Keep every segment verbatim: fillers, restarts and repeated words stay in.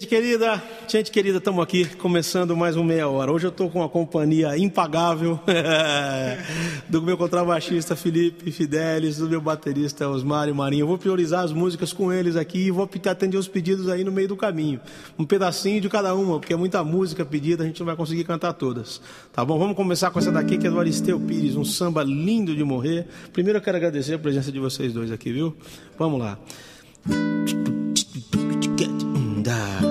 Gente querida, gente querida, estamos aqui começando mais um Meia Hora. Hoje eu estou com uma companhia impagável do meu contrabaixista Felipe Fidelis, do meu baterista Osmar e Marinho. Eu vou priorizar as músicas com eles aqui e vou atender os pedidos aí no meio do caminho. Um pedacinho de cada uma, porque é muita música pedida, a gente não vai conseguir cantar todas. Tá bom? Vamos começar com essa daqui, que é do Aristeu Pires, um samba lindo de morrer. Primeiro eu quero agradecer a presença de vocês dois aqui, viu? Vamos lá. Da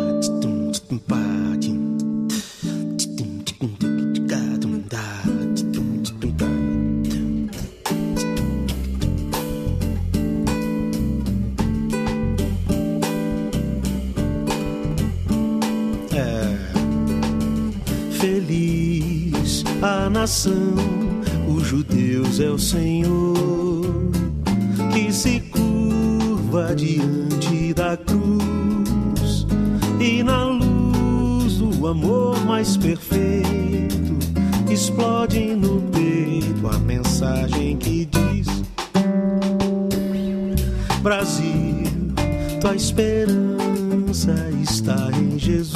é feliz a nação, os judeus é o Senhor que se curva diante da cruz. E na luz do amor mais perfeito explode no peito a mensagem que diz: Brasil, tua esperança está em Jesus,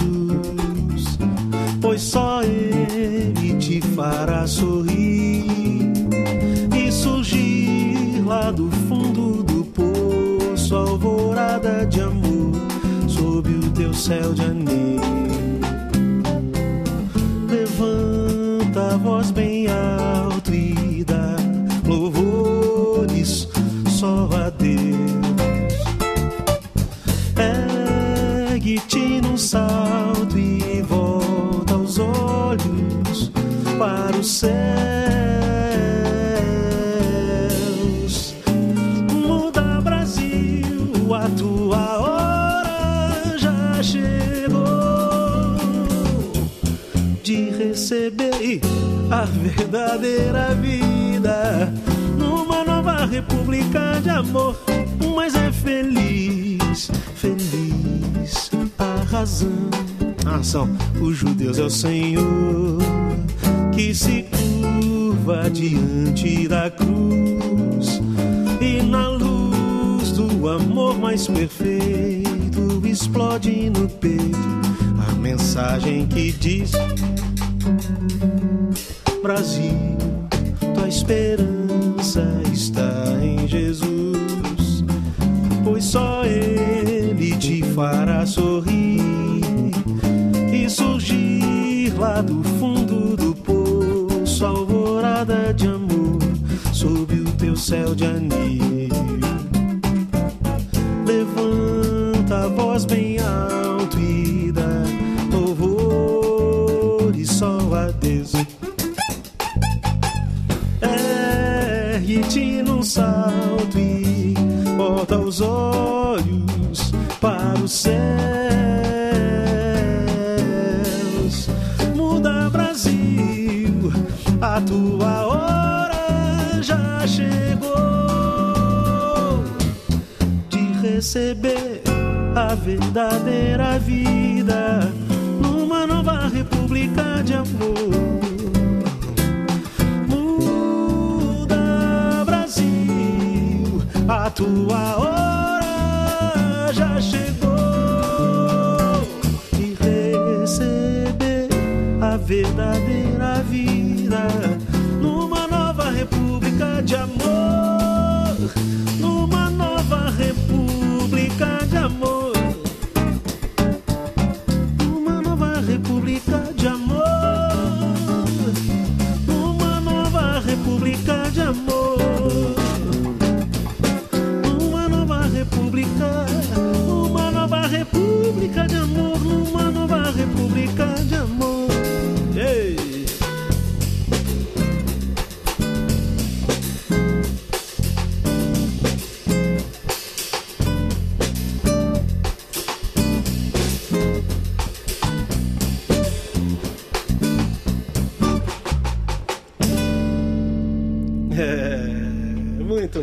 pois só Ele te fará sorrir e surgir lá do fundo do poço, alvorada de amor sob o teu céu de anil. Levanta a voz bem alto e dá louvores só a Deus. Ergue-te num salto e volta os olhos para o céu. Receber a verdadeira vida numa nova república de amor, mas é feliz, feliz a razão. Ação, os judeus é o Senhor que se curva diante da cruz e na luz do amor mais perfeito explode no peito a mensagem que diz: Brasil, tua esperança está em Jesus, pois só Ele te fará sorrir e surgir lá do fundo do poço, alvorada de amor sob o teu céu de anil. Levanta a voz bem alto e dá louvores só a Deus. Ergue-te num salto e volta os olhos para os céus. Muda, Brasil, a tua hora já chegou de receber a verdadeira vida numa nova república de amor. A tua hora já chegou de receber a verdadeira vida numa nova república de amor, numa nova república de amor, numa nova república de amor, numa nova república de amor. Uma nova república de amor, uma nova república de amor. Ei.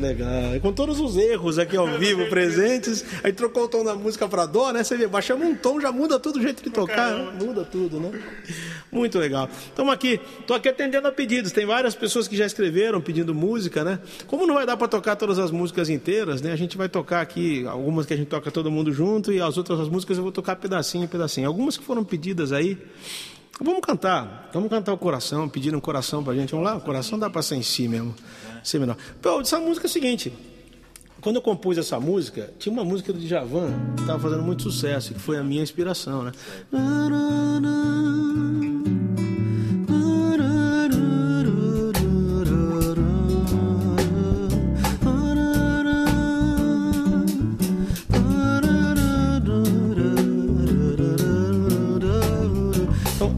legal. E com todos os erros aqui ao vivo presentes, aí trocou o tom da música para dó, né? Você vê, baixamos um tom, já muda tudo o jeito de tocar, né? Muda tudo, né? Muito legal. Estamos aqui, estou aqui atendendo a pedidos. Tem várias pessoas que já escreveram pedindo música, né? Como não vai dar para tocar todas as músicas inteiras, né? A gente vai tocar aqui algumas que a gente toca todo mundo junto e as outras as músicas eu vou tocar pedacinho, pedacinho. Algumas que foram pedidas aí. Vamos cantar, vamos cantar o coração, pediram um coração pra gente, vamos lá, o coração dá pra ser em si mesmo, ser menor. Pô, essa música é a seguinte, quando eu compus essa música, tinha uma música do Djavan que tava fazendo muito sucesso, que foi a minha inspiração, né?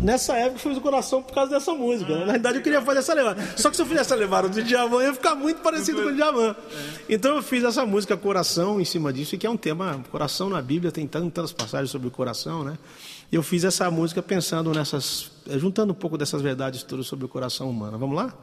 Nessa época eu fiz o coração por causa dessa música. Na verdade eu queria fazer essa levada. Só que se eu fizesse a levada do Djavan, ia ficar muito parecido com o Djavan. Então eu fiz essa música Coração em cima disso, que é um tema. Coração na Bíblia tem tantas passagens sobre o coração, né? E eu fiz essa música pensando nessas. Juntando um pouco dessas verdades todas sobre o coração humano. Vamos lá?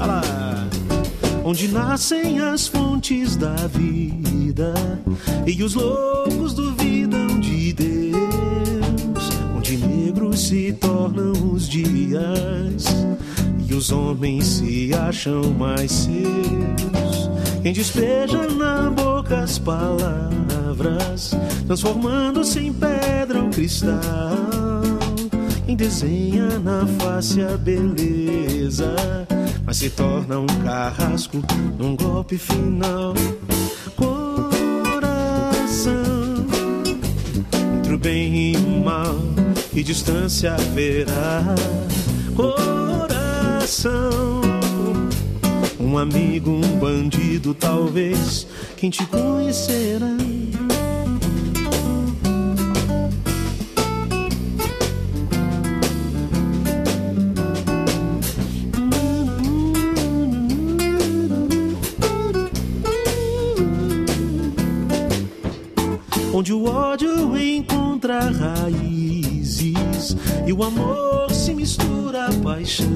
Olá. Onde nascem as fontes da vida e os loucos duvidam de Deus, onde negros se tornam os dias e os homens se acham mais seus, quem despeja na boca as palavras, transformando-se em pedra ou cristal, quem desenha na face a beleza, mas se torna um carrasco num golpe final. Coração, entre o bem e o mal, que distância haverá? Coração, um amigo, um bandido, talvez quem te conhecerá. Onde o ódio encontra raízes e o amor se mistura à paixão,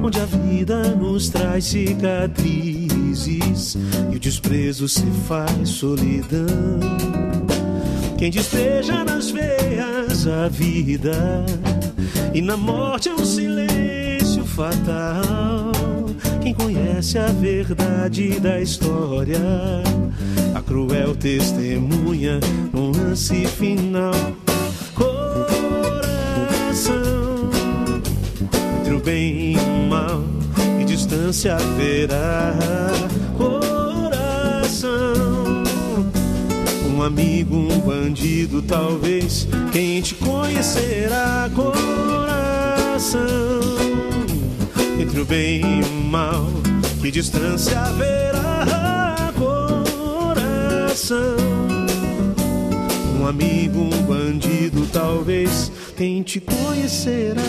onde a vida nos traz cicatrizes e o desprezo se faz solidão, quem despeja nas veias a vida e na morte é um silêncio fatal, quem conhece a verdade da história, a cruel testemunha no lance final. Coração, entre o bem e o mal, que distância haverá? Coração, um amigo, um bandido, talvez quem te conhecerá? Coração, entre o bem e o mal, que distância haverá? Um amigo, um bandido, talvez quem te conhecerá.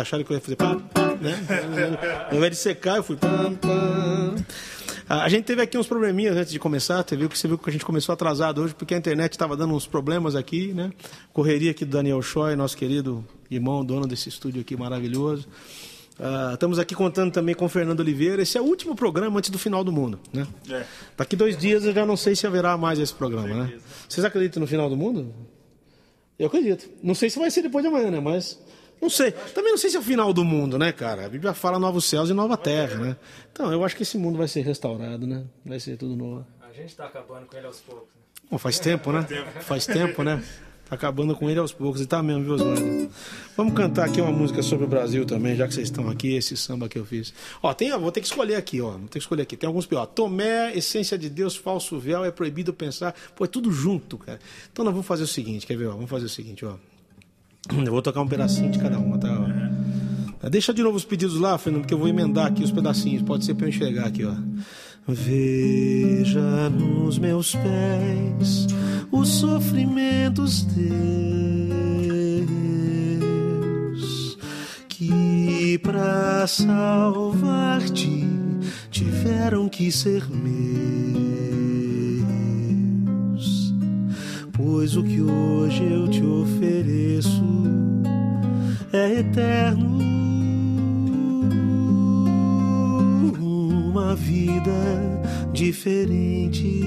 Acharam que eu ia fazer pá, pá, né? Ao invés de secar, eu fui pá, pá. A gente teve aqui uns probleminhas antes de começar. Você viu que, você viu que a gente começou atrasado hoje, porque a internet estava dando uns problemas aqui, né? Correria aqui do Daniel Choi, nosso querido irmão, dono desse estúdio aqui maravilhoso. Uh, estamos aqui contando também com o Fernando Oliveira. Esse é o último programa antes do final do mundo, né? É. Daqui dois dias eu já não sei se haverá mais esse programa, né? Vocês acreditam no final do mundo? Eu acredito. Não sei se vai ser depois de amanhã, né? Mas não sei. Também não sei se é o final do mundo, né, cara? A Bíblia fala novos céus e nova terra, né? Então, eu acho que esse mundo vai ser restaurado, né? Vai ser tudo novo. A gente tá acabando com ele aos poucos. Bom, faz tempo, né? Faz tempo, né? Acabando com ele aos poucos, e tá mesmo, viu, Osmar? Vamos cantar aqui uma música sobre o Brasil também, já que vocês estão aqui, esse samba que eu fiz. Ó, tem, ó, vou ter que escolher aqui, ó, vou ter que escolher aqui, tem alguns piores. Tomé, Essência de Deus, Falso Véu, É Proibido Pensar, pô, é tudo junto, cara. Então nós vamos fazer o seguinte, quer ver, ó, vamos fazer o seguinte, ó. Eu vou tocar um pedacinho de cada uma, tá, ó. Deixa de novo os pedidos lá, Fernando, que eu vou emendar aqui os pedacinhos, pode ser pra eu enxergar aqui, ó. Veja nos meus pés os sofrimentos teus, que pra salvar-te tiveram que ser meus. Pois o que hoje eu te ofereço é eterno. Uma vida diferente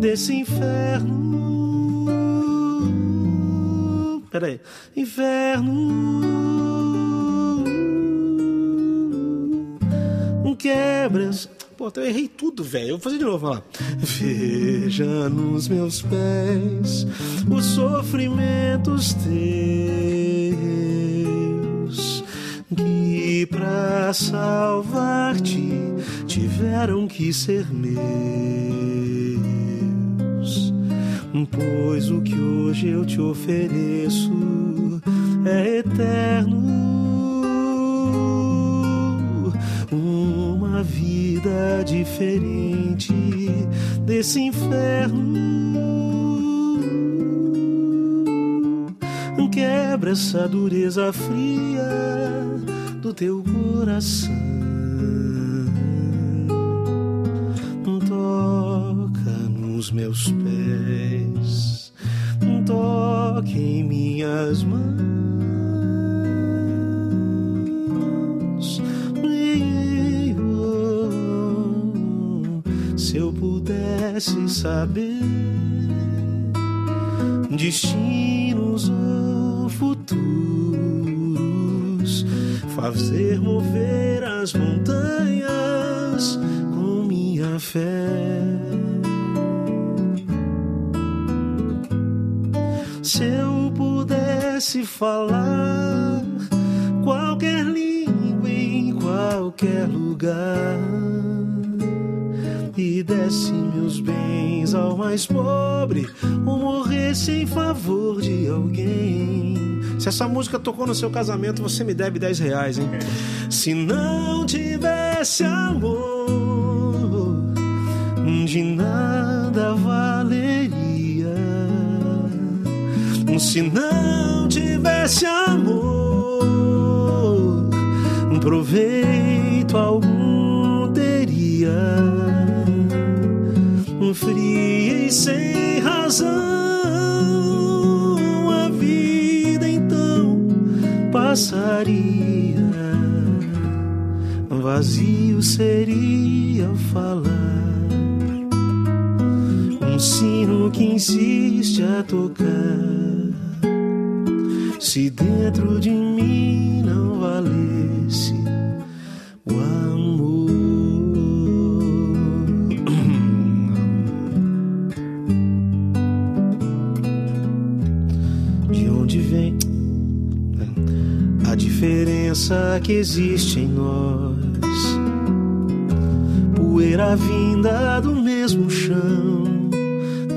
desse inferno. Peraí, inferno. Um quebras. Pô, até eu errei tudo, velho. Eu vou fazer de novo, vai lá. Veja nos meus pés os sofrimentos teus, que pra salvar-te tiveram que ser meus. Pois o que hoje eu te ofereço é eterno. Uma vida diferente desse inferno. Quebra essa dureza fria do teu coração, toca nos meus pés, toque em minhas mãos. E, oh, se eu pudesse saber destinos ou futuros, fazer mover as montanhas com minha fé. Se eu pudesse falar qualquer língua em qualquer lugar, e desse meus bens ao mais pobre, ou morresse em favor de alguém. Se essa música tocou no seu casamento, você me deve dez reais, hein? Se não tivesse amor, de nada valeria. Se não tivesse amor, proveito algum teria. Fria e sem razão, passaria, vazio seria o falar, um sino que insiste a tocar. Se dentro de mim não valesse o amor. De onde vem diferença que existe em nós? Poeira vinda do mesmo chão.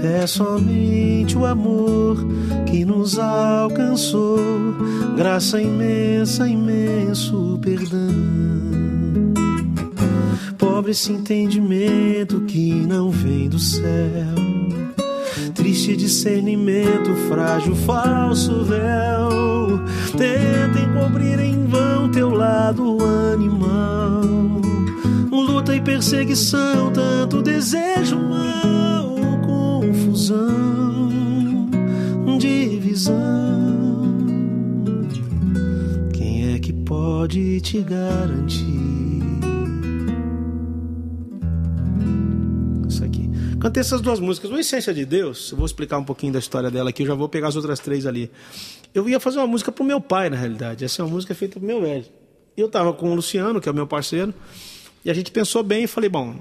É somente o amor que nos alcançou. Graça imensa, imenso perdão. Pobre esse entendimento que não vem do céu. Triste discernimento, frágil, falso véu. Tenta encobrir em vão teu lado animal. Luta e perseguição, tanto desejo mal. Confusão, divisão. Quem é que pode pode te garantir. Isso aqui. Cantei essas duas músicas. O Essência de Deus, eu vou explicar um pouquinho da história dela aqui, eu já vou pegar as outras três ali. Eu ia fazer uma música pro meu pai, na realidade. Essa é uma música feita pro meu velho. Eu tava com o Luciano, que é o meu parceiro, e a gente pensou bem e falei, bom,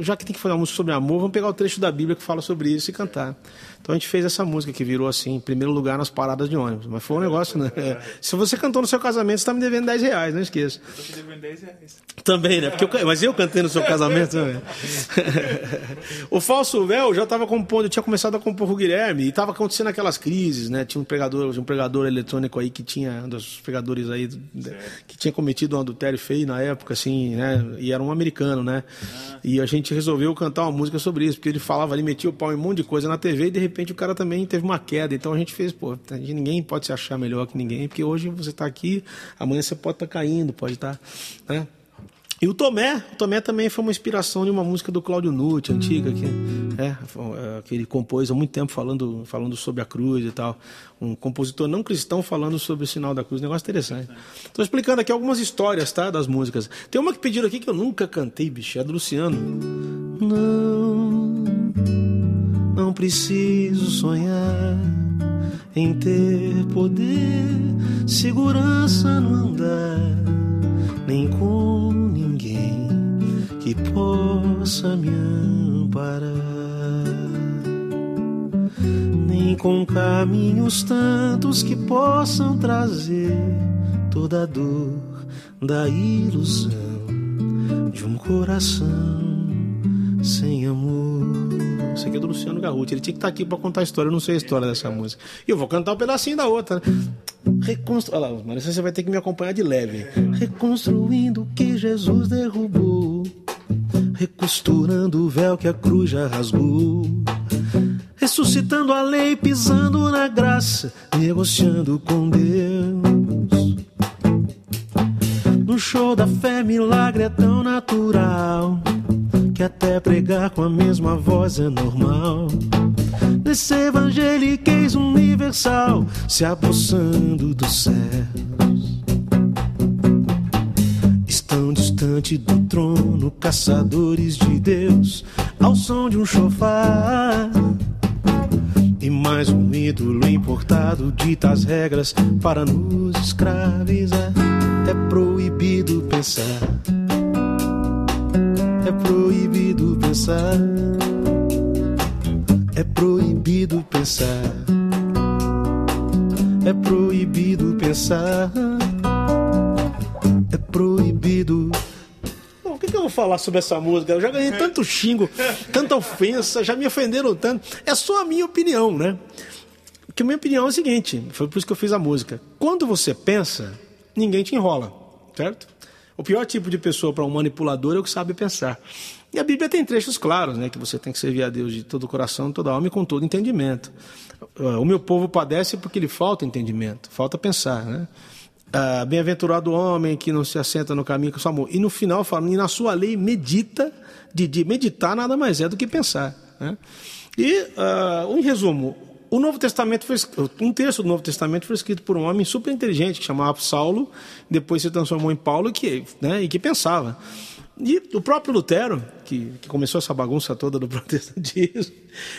já que tem que fazer uma música sobre amor, vamos pegar o trecho da Bíblia que fala sobre isso e cantar. Então a gente fez essa música que virou assim, em primeiro lugar nas paradas de ônibus. Mas foi um negócio, né? É. Se você cantou no seu casamento, você está me devendo dez reais, não esqueça. Eu estou te devendo dez reais. Também, né? Porque eu, mas eu cantei no seu casamento também. O Falso Véu, eu já estava compondo, eu tinha começado a compor com o Guilherme e estava acontecendo aquelas crises, né? Tinha um pregador, um pregador eletrônico aí que tinha, um dos pregadores aí, certo, que tinha cometido um adultério feio na época, assim, né? E era um americano, né? Ah. E a gente resolveu cantar uma música sobre isso, porque ele falava ali, metia o pau em um monte de coisa na T V e de repente de repente o cara também teve uma queda, então a gente fez, pô, ninguém pode se achar melhor que ninguém, porque hoje você está aqui, amanhã você pode estar tá caindo, pode estar, tá, né? E o Tomé, o Tomé também foi uma inspiração de uma música do Cláudio Nutti, antiga, que, é, que ele compôs há muito tempo falando, falando sobre a cruz e tal. Um compositor não cristão falando sobre o sinal da cruz, um negócio interessante. Estou explicando aqui algumas histórias, tá, das músicas. Tem uma que pediram aqui que eu nunca cantei, bicho, é do Luciano. Não... Não preciso sonhar em ter poder, segurança no andar, nem com ninguém que possa me amparar, nem com caminhos tantos que possam trazer toda a dor da ilusão de um coração sem amor. Isso aqui é do Luciano Garutti. Ele tinha que estar aqui para contar a história. Eu não sei a história dessa música. E eu vou cantar um pedacinho da outra. Reconstru... Olha lá, Osmar, você vai ter que me acompanhar de leve. Reconstruindo o que Jesus derrubou, recosturando o véu que a cruz já rasgou, ressuscitando a lei, pisando na graça, negociando com Deus. No show da fé, milagre é tão natural que até pregar com a mesma voz é normal. Nesse evangeliquez universal, se apossando dos céus, estão distante do trono, caçadores de Deus, ao som de um chofar e mais um ídolo importado, dita as regras para nos escravizar. É proibido pensar, é proibido pensar, é proibido pensar, é proibido pensar, é proibido. Bom, o que, que eu vou falar sobre essa música? Eu já ganhei tanto xingo, tanta ofensa, já me ofenderam tanto. É só a minha opinião, né? Porque a minha opinião é a seguinte, foi por isso que eu fiz a música. Quando você pensa, ninguém te enrola, certo? O pior tipo de pessoa para um manipulador é o que sabe pensar. E a Bíblia tem trechos claros, né? Que você tem que servir a Deus de todo o coração, toda a alma e com todo entendimento. O meu povo padece porque lhe falta entendimento, falta pensar, né? Ah, bem-aventurado o homem que não se assenta no caminho que o seu amor. E no final fala, e na sua lei medita, de, de meditar nada mais é do que pensar, né? E, ah, em resumo, o Novo Testamento foi, um texto do Novo Testamento foi escrito por um homem super inteligente que chamava Saulo, depois se transformou em Paulo, que, né, e que pensava. E o próprio Lutero, que, que começou essa bagunça toda do protestantismo,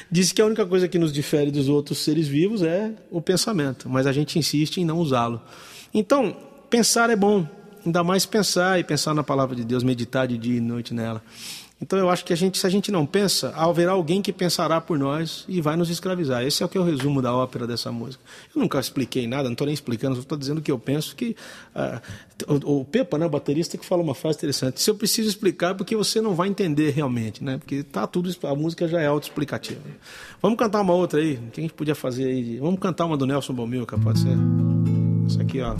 disse que a única coisa que nos difere dos outros seres vivos é o pensamento, mas a gente insiste em não usá-lo. Então, pensar é bom, ainda mais pensar e pensar na palavra de Deus, meditar de dia e noite nela. Então eu acho que a gente, se a gente não pensa, haverá alguém que pensará por nós e vai nos escravizar. Esse é o que é o resumo da ópera dessa música. Eu nunca expliquei nada, não estou nem explicando, só estou dizendo o que eu penso. Que, uh, o, o Pepa, né, o baterista, que fala uma frase interessante. Se eu preciso explicar, porque você não vai entender realmente, né? Porque tá tudo, a música já é autoexplicativa. Vamos cantar uma outra aí? O que a gente podia fazer aí? Vamos cantar uma do Nelson Bomilca, pode ser? Essa aqui, ó.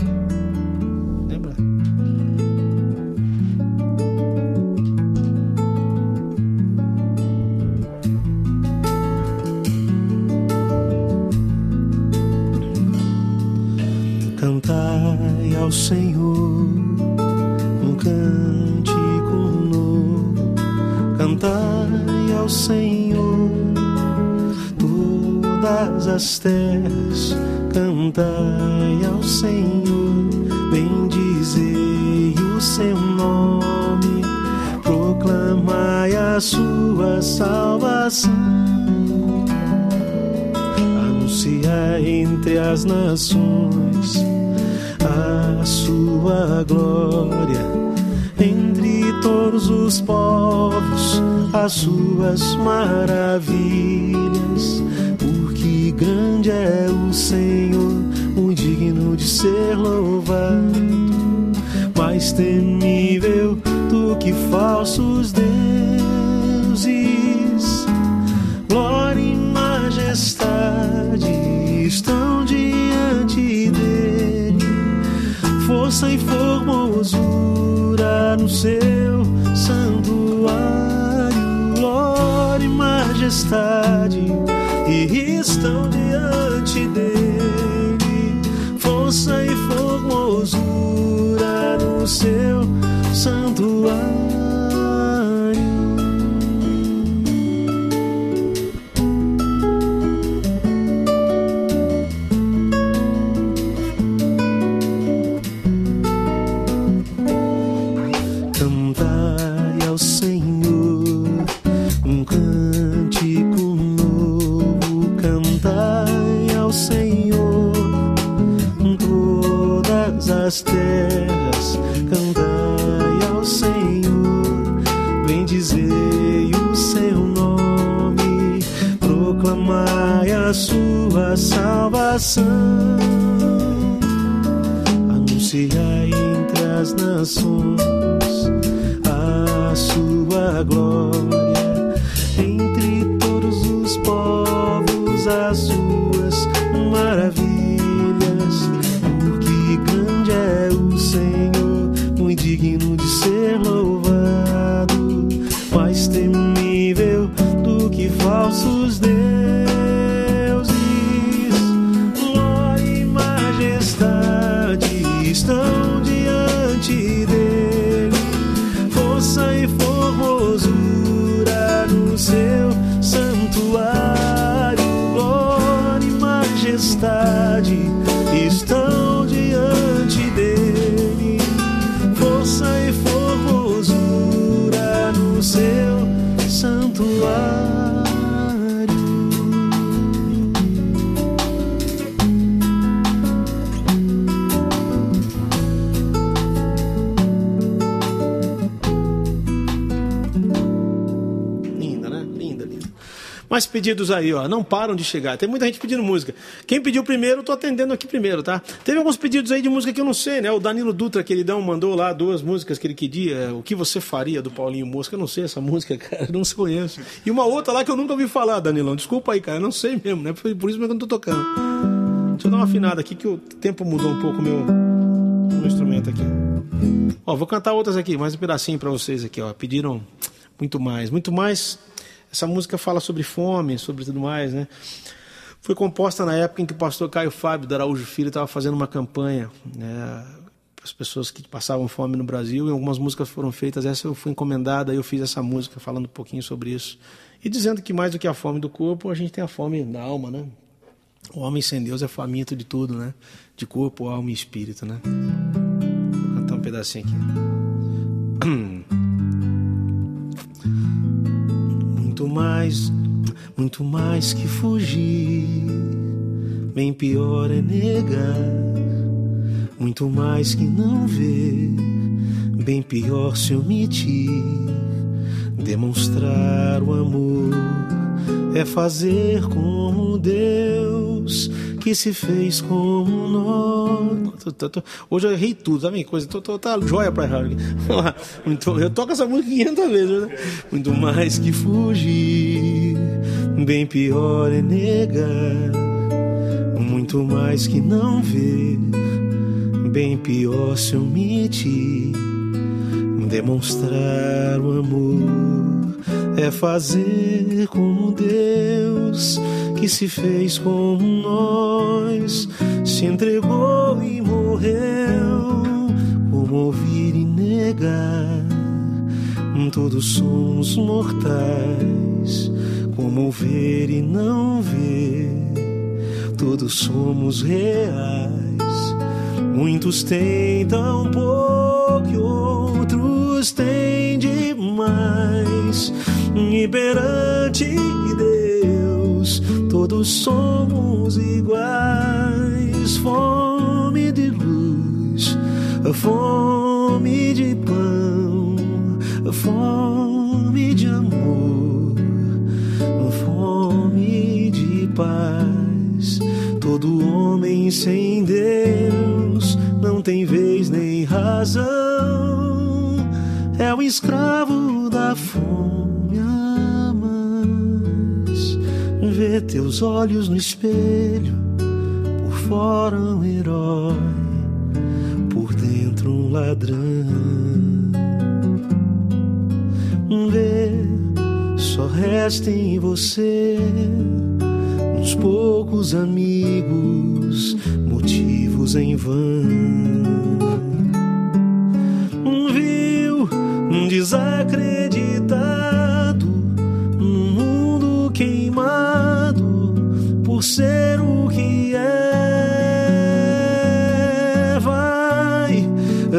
Lembra? Cantai ao Senhor um cântico novo, cantai ao Senhor todas as terras, cantai ao Senhor, bendizei seu nome, proclamai a sua salvação, anunciai entre as nações a sua glória, entre todos os povos as suas maravilhas, porque grande é o Senhor, muito digno de ser louvado, mais temível do que falsos deuses. Glória e majestade estão diante dele, força e formosura no seu santuário. Glória e majestade e estão diante dele, força e formosura no seu santuário. Cantai ao Senhor um cântico novo, cantai ao Senhor em todas as terras, cantai ao Senhor, bendizei o seu nome, proclamai a sua salvação, anunciai entre as nações a sua glória, entre todos os povos as suas maravilhas, porque grande é o Senhor, muito digno de ser louvado, mais temível do que falsos deuses. Glória e majestade estão diante dele, força e formosura no seu santuário. Glória e majestade estão diante dele, força e formosura no seu santuário. Linda, né? Linda, linda. Mas pedidos aí, ó, não param de chegar. Tem muita gente pedindo música. Quem pediu primeiro, eu tô atendendo aqui primeiro, tá? Teve alguns pedidos aí de música que eu não sei, né? O Danilo Dutra, queridão, mandou lá duas músicas que ele queria. O que você faria, do Paulinho Mosca? Eu não sei essa música, cara, eu não se conheço. E uma outra lá que eu nunca ouvi falar, Danilão. Desculpa aí, cara, eu não sei mesmo, né? Por isso mesmo que eu não tô tocando. Deixa eu dar uma afinada aqui, que o tempo mudou um pouco o meu, meu instrumento aqui. Ó, vou cantar outras aqui, mais um pedacinho pra vocês aqui, ó. Pediram muito mais, muito mais... Essa música fala sobre fome, sobre tudo mais, né? Foi composta na época em que o pastor Caio Fábio, da Araújo Filho, estava fazendo uma campanha, né, para as pessoas que passavam fome no Brasil, e algumas músicas foram feitas. Essa eu fui encomendada e eu fiz essa música falando um pouquinho sobre isso. E dizendo que mais do que a fome do corpo, a gente tem a fome da alma, né? O homem sem Deus é faminto de tudo, né? De corpo, alma e espírito, né? Vou cantar um pedacinho aqui. Muito mais, muito mais que fugir, bem pior é negar. Muito mais que não ver, bem pior se omitir. Demonstrar o amor é fazer como Deus, que se fez como nós. Hoje eu errei tudo, tá minha coisa? Tô, tô, tá joia pra errar. Eu toco essa música quinhentas vezes, né? Muito mais que fugir, bem pior é negar. Muito mais que não ver, bem pior se omitir. Demonstrar o amor é fazer como Deus, que se fez como nós, se entregou e morreu. Como ouvir e negar, todos somos mortais. Como ouvir e não ver, todos somos reais. Muitos têm tão pouco. Jesus tem demais. E perante Deus todos somos iguais. Fome de luz, fome de pão, fome de amor, fome de paz. Todo homem sem Deus não tem vez nem razão, é o escravo da fome. Mas vê teus olhos no espelho, por fora um herói, por dentro um ladrão. Vê, só resta em você uns poucos amigos, motivos em vão. Viu, desacreditado, num mundo queimado por ser o que é. Vai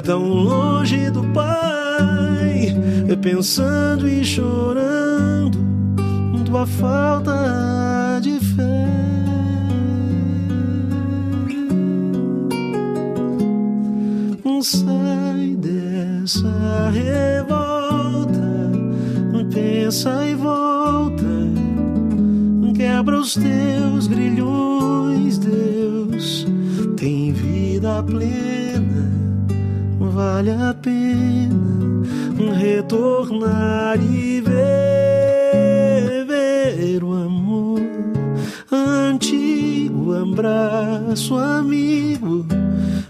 tão longe do Pai, pensando e chorando tua falta de fé. Sai dessa revolta, pensa e volta, quebra os teus grilhões, Deus tem vida plena, vale a pena retornar e ver, ver o amor antigo, abraço amigo,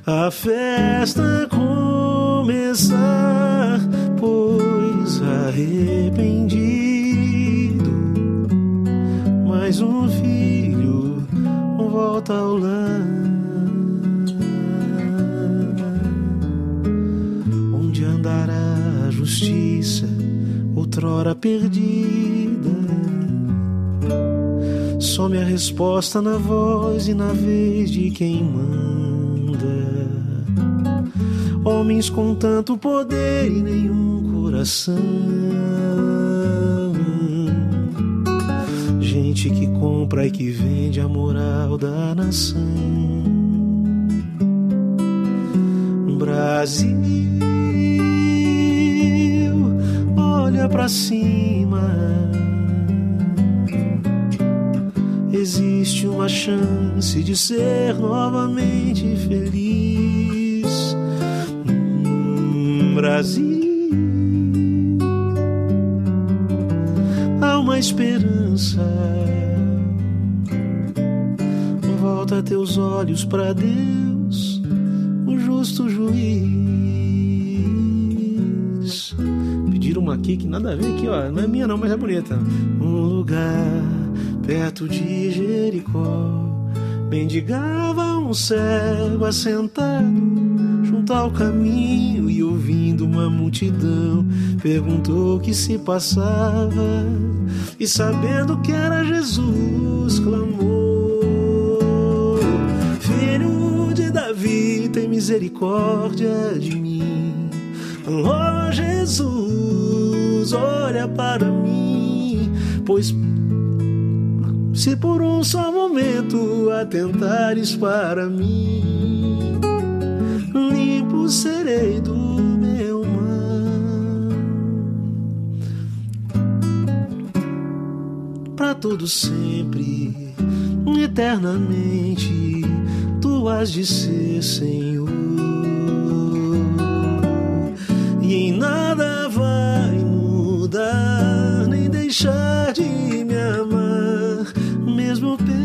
a festa começar, pois arrependido mais um filho volta ao lar, onde andará a justiça outrora perdida. Some a resposta na voz e na vez de quem manda. Homens com tanto poder e nenhum coração, gente que compra e que vende a moral da nação. Brasil, olha pra cima, existe uma chance de ser novamente feliz. Brasil, há uma esperança, volta teus olhos para Deus, o justo juiz. Pediram uma aqui que nada a ver aqui, ó, não é minha não, mas é bonita. Um lugar perto de Jericó, mendigava um cego assentado junto ao caminho e ouvindo uma multidão, perguntou o que se passava e sabendo que era Jesus clamou: Filho de Davi, tem misericórdia de mim. Ó Jesus, olha para mim, pois se por um só momento atentares para mim, limpo serei do meu mal. Pra todo sempre, eternamente, tu has de ser Senhor, e em nada vai mudar, nem deixar de me amar, mesmo pecado.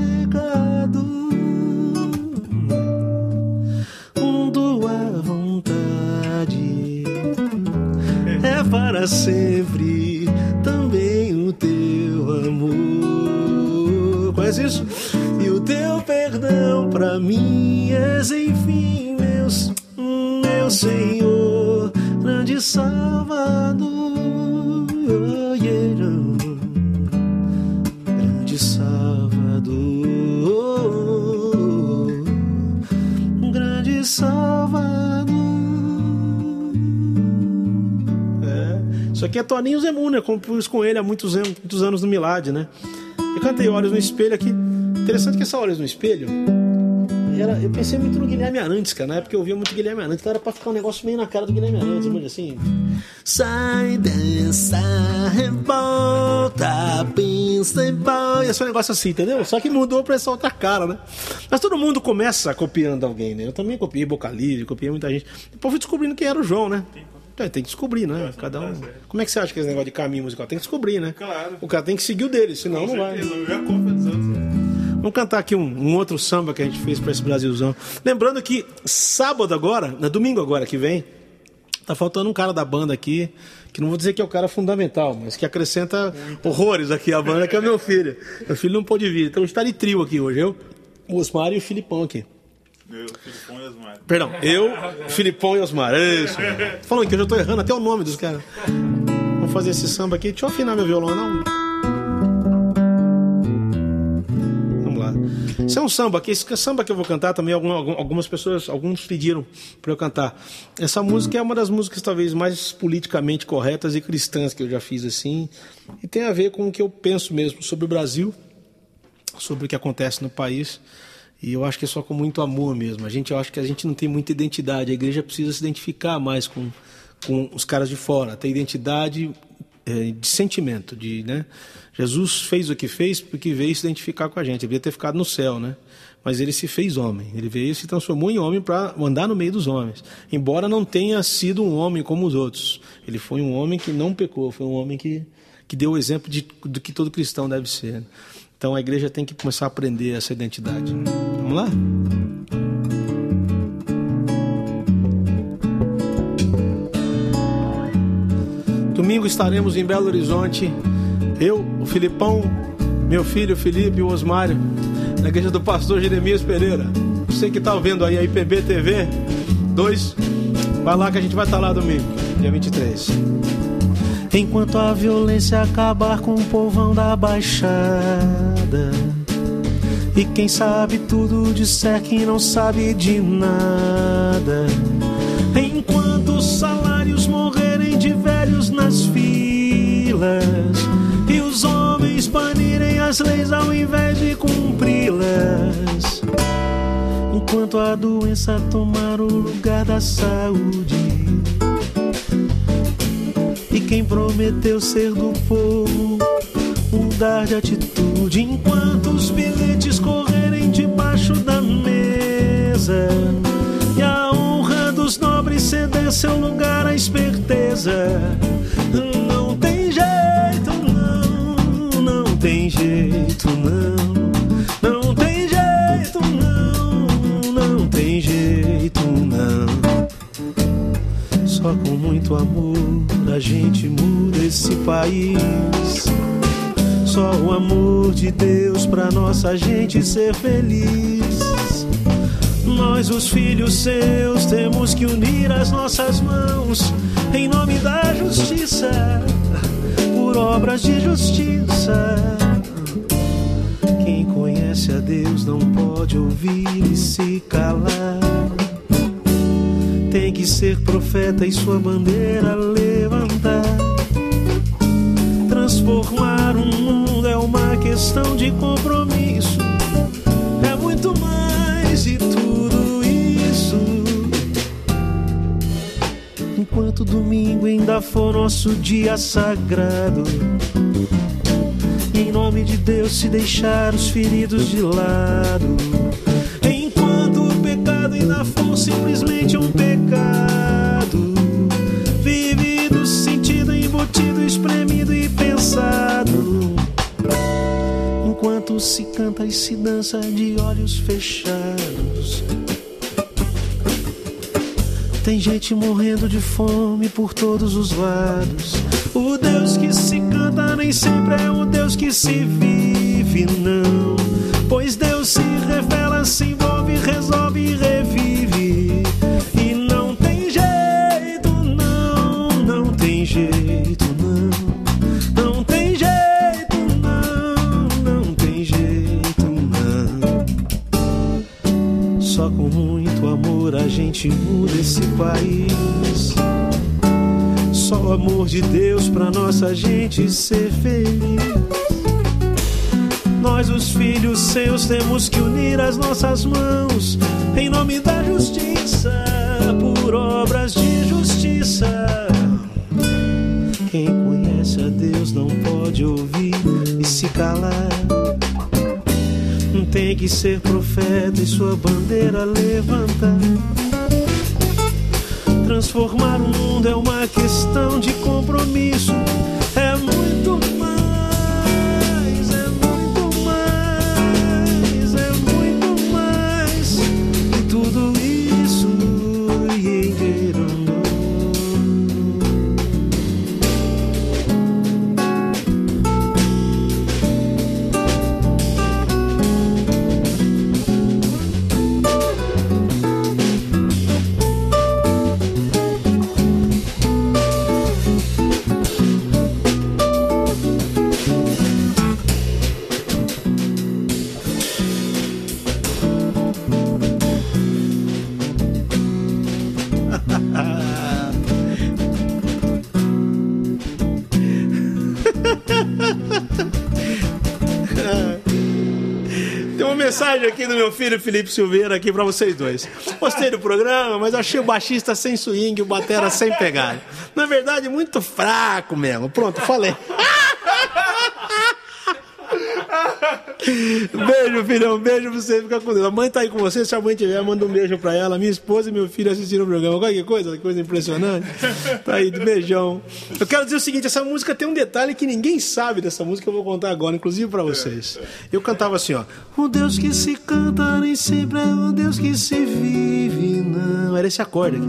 Para sempre também o teu amor. Faz isso. E o teu perdão pra mim és, enfim, meus, meu Senhor, grande Salvador, oh, yeah. Grande Salvador, grande Salvador. Isso aqui é Toninho Zemun, né? Compus com ele há muitos anos, muitos anos no Milad, né? Eu cantei Olhos no Espelho aqui. Interessante que essa Olhos no Espelho... Era, eu pensei muito no Guilherme Arantes, cara. Na época eu ouvia muito Guilherme Arantes. Então era pra ficar um negócio meio na cara do Guilherme Arantes, mas assim... Sai dessa revolta, pensa em pau... E é só um negócio assim, entendeu? Só que mudou pra essa outra cara, né? Mas todo mundo começa copiando alguém, né? Eu também copiei Boca Livre, copiei muita gente. Depois fui descobrindo quem era o João, né? Tem que descobrir, né? Cada um... Como é que você acha que esse negócio de caminho musical? Tem que descobrir, né? Claro. O cara tem que seguir o dele, senão não vai. Vamos cantar aqui um, um outro samba que a gente fez para esse Brasilzão. Lembrando que sábado agora, né, domingo agora que vem, tá faltando um cara da banda aqui, que não vou dizer que é o cara fundamental, mas que acrescenta muito horrores aqui à banda, que é meu filho. Meu filho não pôde vir, então a gente tá de trio aqui hoje, eu, o Osmar e o Filipão aqui. Eu, Filipão e Osmar. Perdão, eu, Filipão e Osmar. Isso. Falando que eu já tô errando até o nome dos caras. Vamos fazer esse samba aqui, deixa eu afinar meu violão, não... Isso é um samba, que esse samba que eu vou cantar também, algumas pessoas, alguns pediram para eu cantar. Essa música é uma das músicas talvez mais politicamente corretas e cristãs que eu já fiz assim, e tem a ver com o que eu penso mesmo sobre o Brasil, sobre o que acontece no país, e eu acho que é só com muito amor mesmo. A gente, eu acho que a gente não tem muita identidade, a igreja precisa se identificar mais com, com os caras de fora, ter identidade é, de sentimento, de, né? Jesus fez o que fez porque veio se identificar com a gente. Ele devia ter ficado no céu, né? Mas ele se fez homem. Ele veio e se transformou em homem para andar no meio dos homens. Embora não tenha sido um homem como os outros. Ele foi um homem que não pecou. Foi um homem que, que deu o exemplo de, do que todo cristão deve ser. Então a igreja tem que começar a aprender essa identidade. Vamos lá? Domingo estaremos em Belo Horizonte... Eu, o Filipão, meu filho, o Felipe e o Osmário, na igreja do pastor Jeremias Pereira. Você que está vendo aí a I P B T V dois, vai lá que a gente vai estar lá domingo, dia vinte e três. Enquanto a violência acabar com o povão da Baixada, e quem sabe tudo disser que não sabe de nada, enquanto os salários morrerem de velhos nas filas, os homens banirem as leis ao invés de cumpri-las, enquanto a doença tomar o lugar da saúde, e quem prometeu ser do povo mudar de atitude, enquanto os bilhetes correrem debaixo da mesa, e a honra dos nobres ceder seu lugar à esperteza. Não tem jeito, não tem jeito, não, não tem jeito, não, não tem jeito, não. Só com muito amor a gente muda esse país. Só o amor de Deus pra nossa gente ser feliz. Nós, os filhos seus, temos que unir as nossas mãos em nome da justiça, por obras de justiça. Quem conhece a Deus não pode ouvir e se calar. Tem que ser profeta e sua bandeira levantar. Transformar o mundo é uma questão de compromisso. É muito mais de tudo isso. Enquanto domingo ainda for nosso dia sagrado, e em nome de Deus se deixar os feridos de lado, enquanto o pecado ainda for simplesmente um pecado, vivido, sentido, embutido, espremido e pensado, enquanto se canta e se dança de olhos fechados, tem gente morrendo de fome por todos os lados. O Deus que se canta nem sempre é um Deus que se vive, não. Pois Deus se revela, se envolve, resolve e revive. E não tem jeito, não, não tem jeito, não. Não tem jeito, não, não tem jeito, não. Só com muito amor a gente muda esse país. Só o amor de Deus pra nossa gente ser feliz. Nós, os filhos seus, temos que unir as nossas mãos em nome da justiça, por obras de justiça. Quem conhece a Deus não pode ouvir e se calar. Tem que ser profeta e sua bandeira levantar. Transformar o mundo é uma questão de compromisso. É muito mais. Mensagem aqui do meu filho Felipe Silveira aqui pra vocês dois. Gostei do programa, mas achei o baixista sem swing, o batera sem pegada. Na verdade, muito fraco mesmo. Pronto, falei. Beijo, filhão, beijo pra você, fica com Deus. A mãe tá aí com você, se a mãe tiver, manda um beijo pra ela. Minha esposa e meu filho assistiram o programa. Olha que coisa, que coisa impressionante. Tá aí, beijão. Eu quero dizer o seguinte, essa música tem um detalhe que ninguém sabe dessa música, eu vou contar agora, inclusive pra vocês. Eu cantava assim, ó: o Deus que se canta nem sempre é o Deus que se vive, não. Era esse acorde aqui.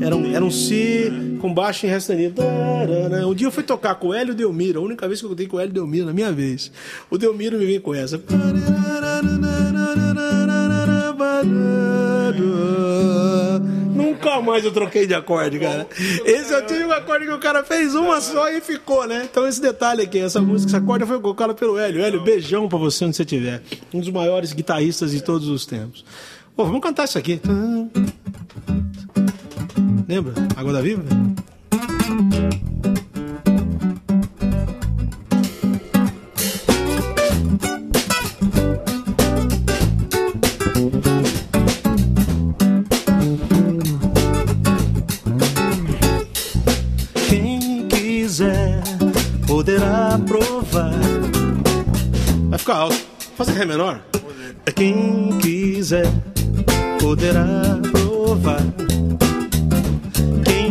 Era um, era um si com baixo em ré sustenido. Um dia eu fui tocar com o Hélio Delmiro, a única vez que eu cantei com o Hélio Delmiro, na minha vez. O Delmiro me veio com essa. Nunca mais eu troquei de acorde, cara. Esse eu tive um acorde que o cara fez uma só e ficou, né? Então esse detalhe aqui, essa música, essa corda foi colocada pelo Hélio. Hélio, beijão pra você onde você estiver. Um dos maiores guitarristas de todos os tempos. Pô, vamos cantar isso aqui. Lembra? Água da Viva? Quem quiser poderá provar. Vai ficar alto. Fazer ré menor. Quem quiser poderá provar.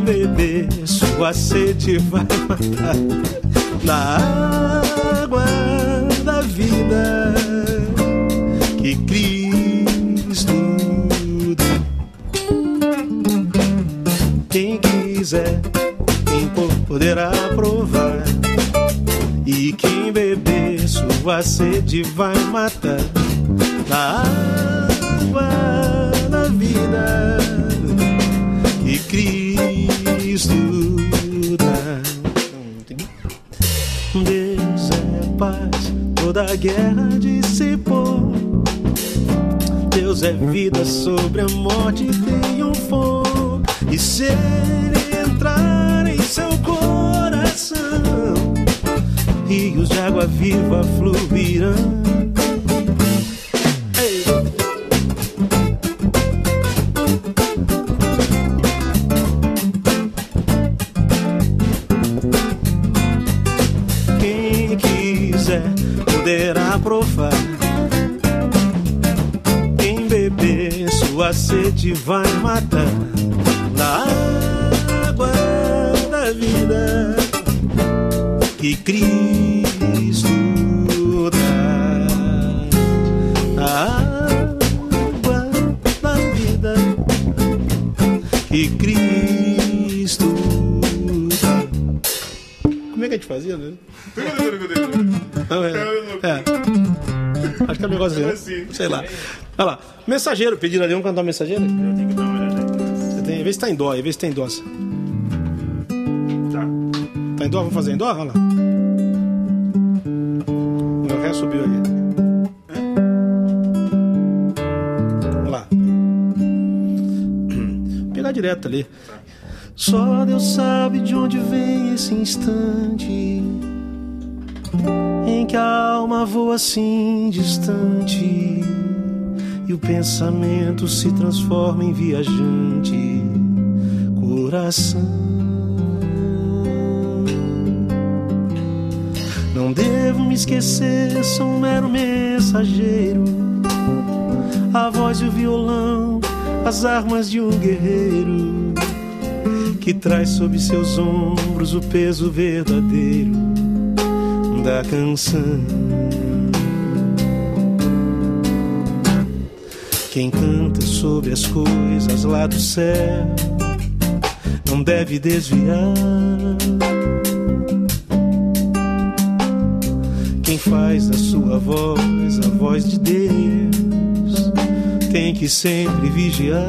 Beber, sua sede vai matar. Na água da vida que Cristo deu. Quem quiser, quem poderá provar. E quem beber, sua sede vai matar. Na água da vida que Cristo estudar. Deus é paz, toda a guerra dissipou. Deus é vida sobre a morte, triunfou. E se ele entrar em seu coração, rios de água viva fluirão. Quem beber, sua sede vai matar. Na água da vida que Cristo dá. Na água da vida que Cristo dá. Como é que a gente fazia, né? Não, é. É. Acho que é um negócio assim, sei lá. Olha lá, mensageiro, pediram ali, vamos cantar o mensageiro? Eu tenho que dar uma olhada. Vê se tá em dó, vê se tá em dó. Tá. Tá em dó, vamos fazer em dó? Olha lá. Meu ré subiu ali. Olha lá. Vou pegar direto ali. Só Deus sabe de onde vem esse instante em que a alma voa assim distante e o pensamento se transforma em viajante coração. Não devo me esquecer, sou um mero mensageiro. A voz e o violão, as armas de um guerreiro que traz sob seus ombros o peso verdadeiro da canção. Quem canta sobre as coisas lá do céu não deve desviar. Quem faz da sua voz a voz de Deus tem que sempre vigiar.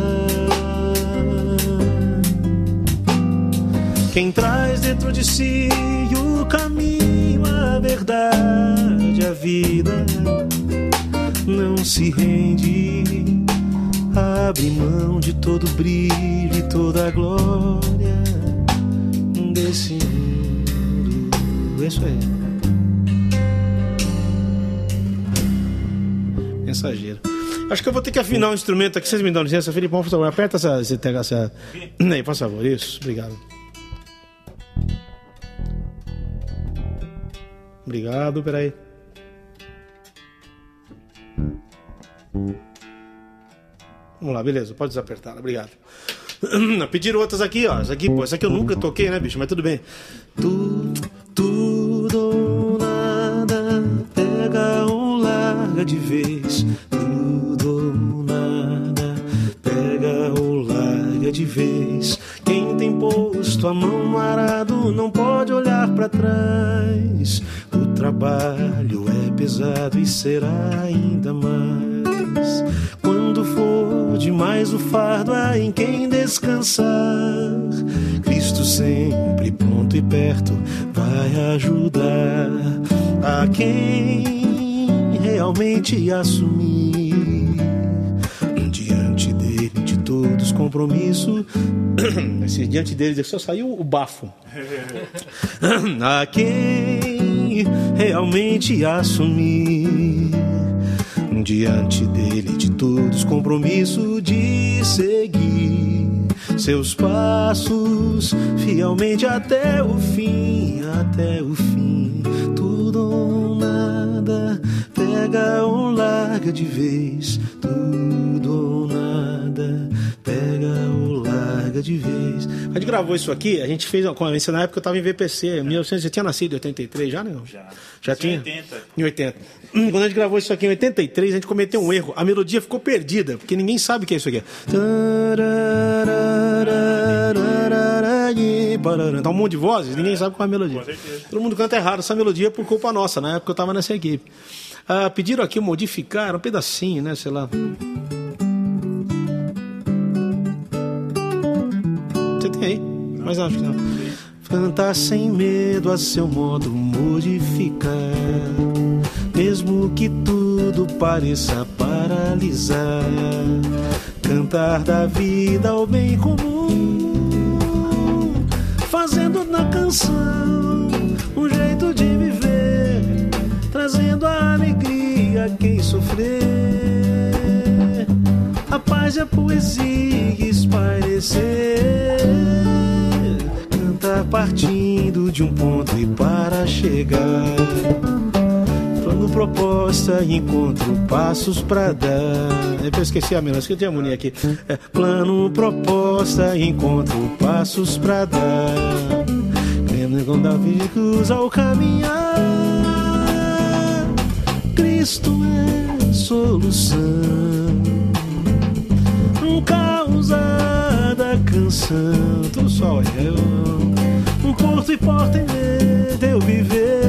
Quem traz dentro de si o caminho, a verdade, a vida, não se rende, abre mão de todo brilho e toda glória desse mundo. Isso aí. Mensageiro. Acho que eu vou ter que afinar o instrumento aqui. Vocês me dão licença, Felipe? Por favor, aperta essa... essa... Aí, por favor, isso. Obrigado. Obrigado, peraí. Vamos lá, beleza. Pode desapertar, obrigado. Pediram outras aqui, ó. Essa aqui, pô, essa aqui eu nunca toquei, né, bicho? Mas tudo bem. Tu, tudo, nada, pega um. Larga de vez, tudo ou nada, pega ou larga de vez. Quem tem posto a mão no arado não pode olhar para trás. O trabalho é pesado e será ainda mais. Quando for demais o fardo há em quem descansar. Cristo sempre pronto e perto vai ajudar a quem realmente assumir diante dele de todos compromisso. Esse diante dele só saiu o bafo. A quem realmente assumir diante dele de todos compromisso de seguir seus passos fielmente até o fim, até o fim. Tudo ou nada, pega ou larga de vez, tudo ou nada, pega ou larga de vez. A gente gravou isso aqui, a gente fez uma convenção na época que eu tava em V P C, em mil e novecentos, já tinha nascido em oitenta e três, já, né? Já. Já tinha? Em oitenta. Quando a gente gravou isso aqui em oitenta e três, a gente cometeu um erro, a melodia ficou perdida, porque ninguém sabe o que é isso aqui. Tá um monte de vozes, ninguém sabe qual é a melodia. Todo mundo canta errado essa melodia por culpa nossa, na época eu tava nessa equipe. Ah, pediram aqui modificar um pedacinho, né? Sei lá. Você tem aí? Não. Mas acho que não. Cantar sem medo a seu modo modificar, mesmo que tudo pareça paralisar. Cantar da vida ao bem comum, fazendo na canção um jeito de viver, trazendo a alegria a quem sofrer. A paz e a poesia espairecer. Cantar partindo de um ponto e para chegar. Plano, proposta e encontro, passos para dar. É que eu esqueci a melhor, acho que eu tenho a harmonia aqui. É, plano, proposta e encontro, passos para dar. Cremos com Davi cruz ao caminhar. Cristo é solução, causa da canção. Do sol é eu, um porto e porta em medo eu viver.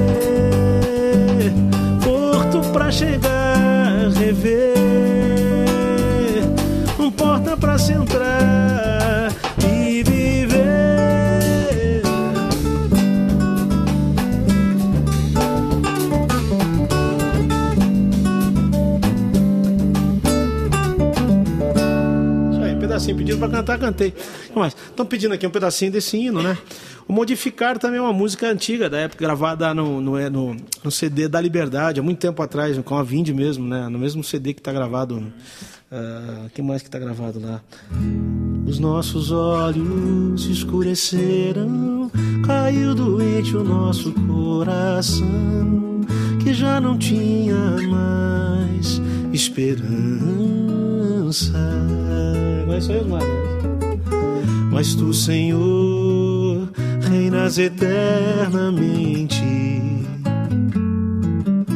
Porto pra chegar, rever. Um porta pra se entrar e viver. Sempre pediram para cantar, cantei. Estão pedindo aqui um pedacinho desse hino, né? O Modificar também é uma música antiga, da época gravada no, no, no, no C D da Liberdade, há muito tempo atrás, com a Vinde mesmo, né? No mesmo C D que está gravado. Uh, que mais que está gravado lá? Os nossos olhos se escureceram, caiu doente o nosso coração, que já não tinha mais esperança. Agora sou eu, Mário. Mas tu, Senhor, reinas eternamente.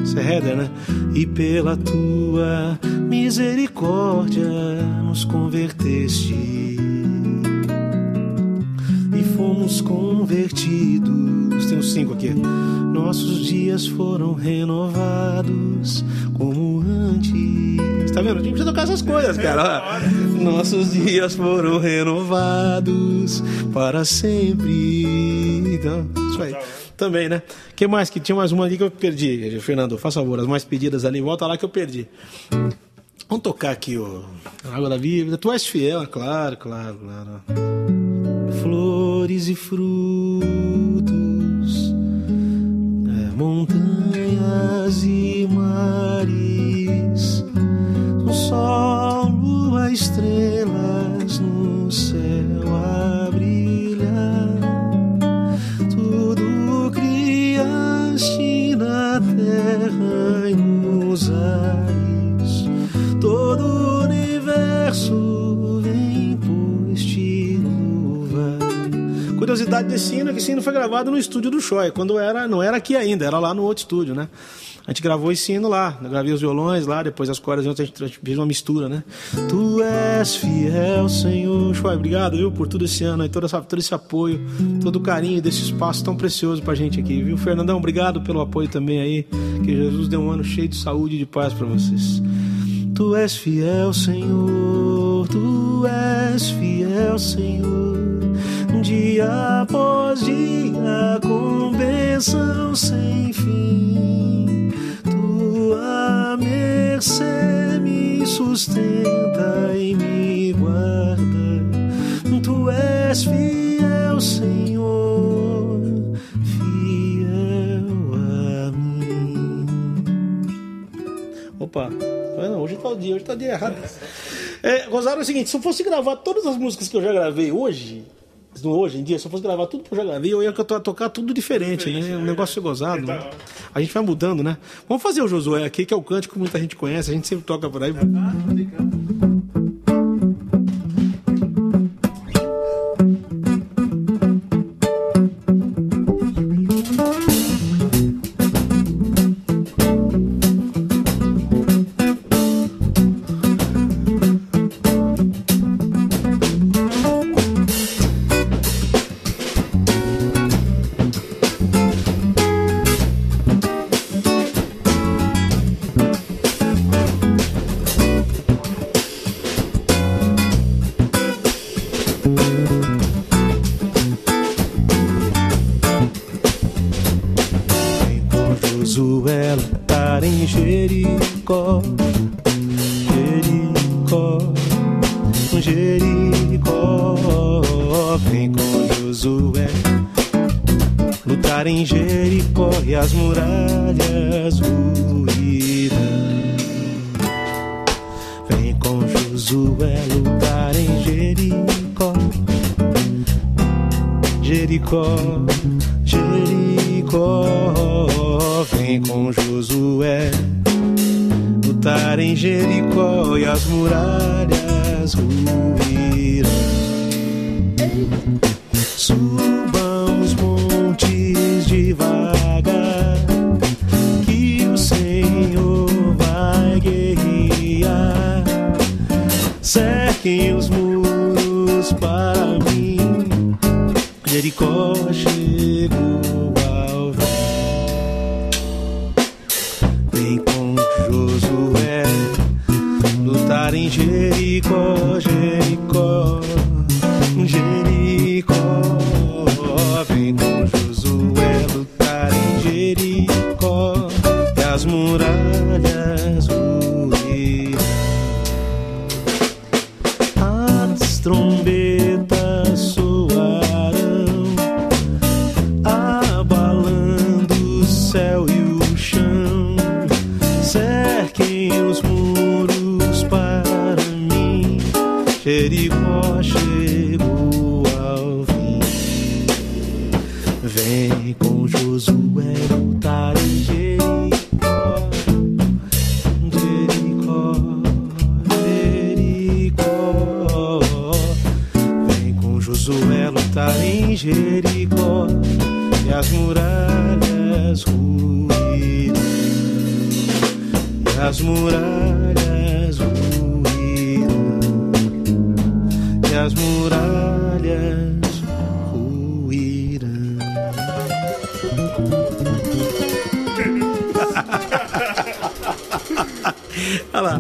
Você é Heather, né? E pela tua misericórdia nos converteste e fomos convertidos. Tem uns cinco aqui. Nossos dias foram renovados como antes. Tá vendo? Tinha que tocar essas coisas, cara. Nossos dias foram renovados para sempre. Então, isso aí. Também, né? Que mais? Que tinha mais uma ali que eu perdi. Fernando, faz favor, as mais pedidas ali. Volta lá que eu perdi. Vamos tocar aqui, ó. Água da Bíblia. Tu és fiel, claro, claro, claro. Flores e frutos, é, montanhas e mares, o sol, lua, estrelas no céu a brilhar. Na terra e nos ares, todo o universo vem pois te louvar. Curiosidade desse hino é que esse hino foi gravado no estúdio do Choi, quando era, não era aqui ainda, era lá no outro estúdio, né? A gente gravou esse hino lá, eu gravei os violões lá, depois as cordas, a gente fez uma mistura, né? Tu és fiel, Senhor. Choi, obrigado, viu, por tudo esse ano, e todo, essa, todo esse apoio, todo o carinho desse espaço tão precioso pra gente aqui, viu? Fernandão, obrigado pelo apoio também aí, que Jesus deu um ano cheio de saúde e de paz pra vocês. Tu és fiel, Senhor, tu és fiel, Senhor, dia após dia, com bênção sem fim. Tua mercê me sustenta e me guarda. Tu és fiel, Senhor, fiel a mim. Opa, não, hoje tá o dia, hoje tá o dia errado. É, Rosário, é o seguinte, se eu fosse gravar todas as músicas que eu já gravei hoje... Hoje em dia, se eu fosse gravar tudo que eu já gravei, eu ia tocar tudo diferente, diferente né? Um negócio gozado. Né? A gente vai mudando, né? Vamos fazer o Josué aqui, que é o cântico que muita gente conhece, a gente sempre toca por aí. Muralhas ruíram. As trombas também com Josué do Taranjeri. Josué lutar em Jericó e as muralhas ruíram, e as muralhas ruíram, e as muralhas ruíram. Olha lá.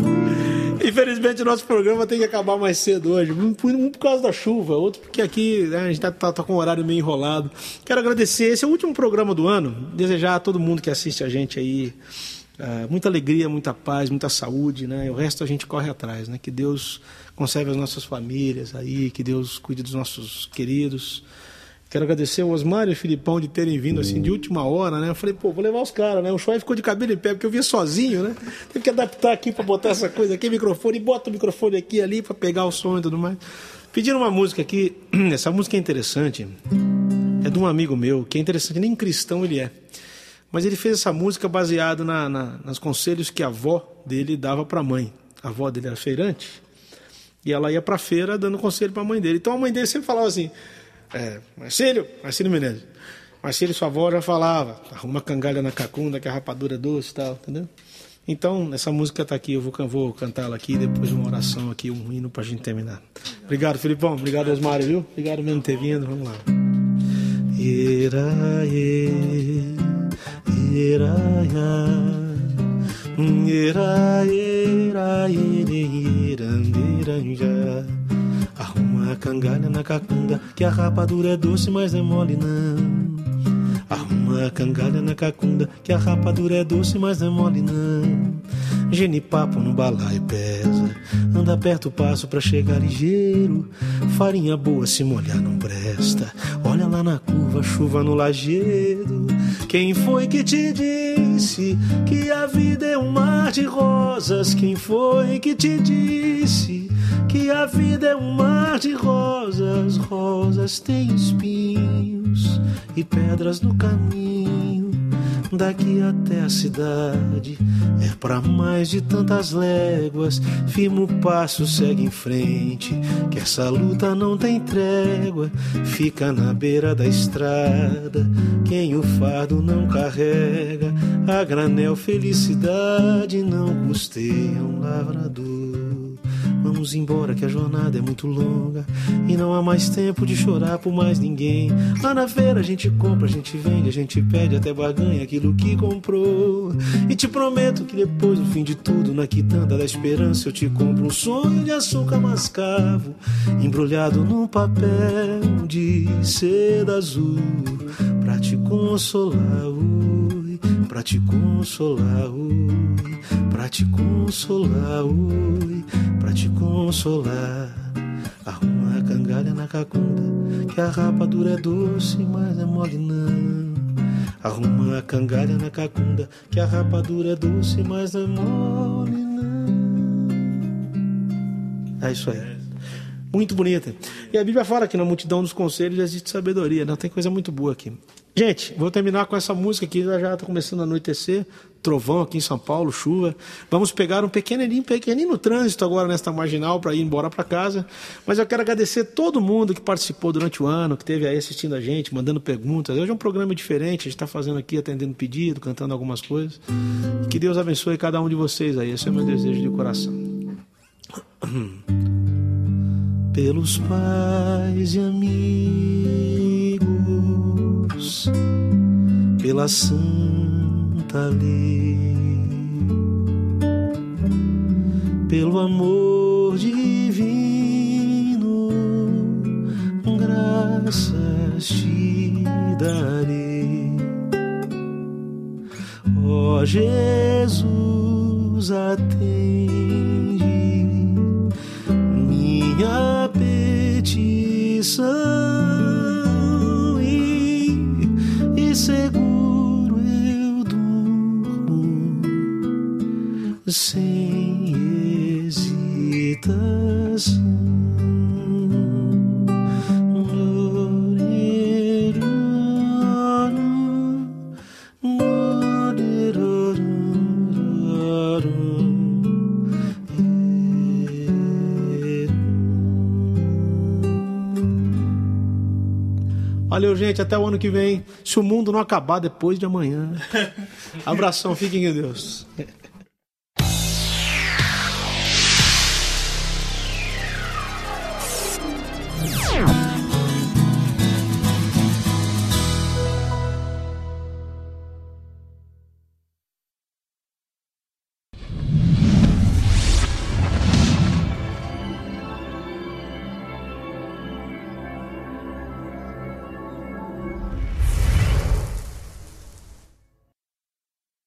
Infelizmente, o nosso programa tem que acabar mais cedo hoje. Um por causa da chuva, outro porque aqui, né, a gente tá, tá, tá com o horário meio enrolado. Quero agradecer. Esse é o último programa do ano. Desejar a todo mundo que assiste a gente aí uh, muita alegria, muita paz, muita saúde, né? E o resto a gente corre atrás, né? Que Deus conserve as nossas famílias aí, que Deus cuide dos nossos queridos. Quero agradecer o Osmar e o Filipão de terem vindo assim de última hora, né? Eu falei, pô, vou levar os caras, né? O Choi ficou de cabelo em pé, porque eu vinha sozinho, né? Teve que adaptar aqui para botar essa coisa aqui, microfone, bota o microfone aqui e ali para pegar o som e tudo mais. Pediram uma música aqui, essa música é interessante, é de um amigo meu, que é interessante, nem cristão ele é. Mas ele fez essa música baseado na, na, nos conselhos que a avó dele dava para a mãe. A avó dele era feirante e ela ia para a feira dando conselho para a mãe dele. Então a mãe dele sempre falava assim... É, Marcílio, Marcílio Menezes. Marcílio, sua avó já falava, arruma cangalha na cacunda, que a rapadura é doce e tal, entendeu? Então, essa música tá aqui, eu vou, vou cantá-la aqui, depois uma oração aqui, um hino pra gente terminar. Obrigado, Filipão, obrigado, Osmário, viu? Obrigado mesmo por ter vindo, vamos lá. Ieraê, ieraia, arruma a cangalha na cacunda, que a rapadura é doce, mas não é mole não. Arruma a cangalha na cacunda, que a rapadura é doce, mas não é mole não. Genipapo no balaio pesa, anda perto o passo pra chegar ligeiro. Farinha boa se molhar não presta, olha lá na curva, chuva no lajedo. Quem foi que te disse que a vida é um mar de rosas? Quem foi que te disse que a vida é um mar de rosas? Rosas têm espinhos e pedras no caminho. Daqui até a cidade é pra mais de tantas léguas. Firma o passo, segue em frente, que essa luta não tem trégua. Fica na beira da estrada quem o fardo não carrega. A granel felicidade não custeia um lavrador. Vamos embora que a jornada é muito longa e não há mais tempo de chorar por mais ninguém. Lá na feira a gente compra, a gente vende, a gente pede até barganha aquilo que comprou. E te prometo que depois do fim de tudo, na quitanda da esperança, eu te compro um sonho de açúcar mascavo embrulhado num papel de seda azul, pra te consolar, ui, pra te consolar, ui, pra te consolar, ui, pra te consolar. Arruma a cangalha na cacunda, que a rapadura é doce, mas é mole não. Arruma a cangalha na cacunda, que a rapadura é doce, mas é mole não. É isso aí. Muito bonita. E a Bíblia fala que na multidão dos conselhos existe sabedoria, né? Tem coisa muito boa aqui. Gente, vou terminar com essa música aqui, já está começando a anoitecer, trovão aqui em São Paulo, chuva. Vamos pegar um pequenininho, pequenininho no trânsito agora nesta marginal para ir embora para casa. Mas eu quero agradecer todo mundo que participou durante o ano, que esteve aí assistindo a gente, mandando perguntas. Hoje é um programa diferente, a gente está fazendo aqui, atendendo pedido, cantando algumas coisas. E que Deus abençoe cada um de vocês aí, esse é o meu desejo de coração. Pelos pais e amigos, pela santa lei, pelo amor divino, graças te darei. Ó Jesus, atende minha petição e, e seguro eu durmo sem hesitação. Glória Valeu, gente. Até o ano que vem. Se o mundo não acabar depois de amanhã. Abração. Fiquem com Deus.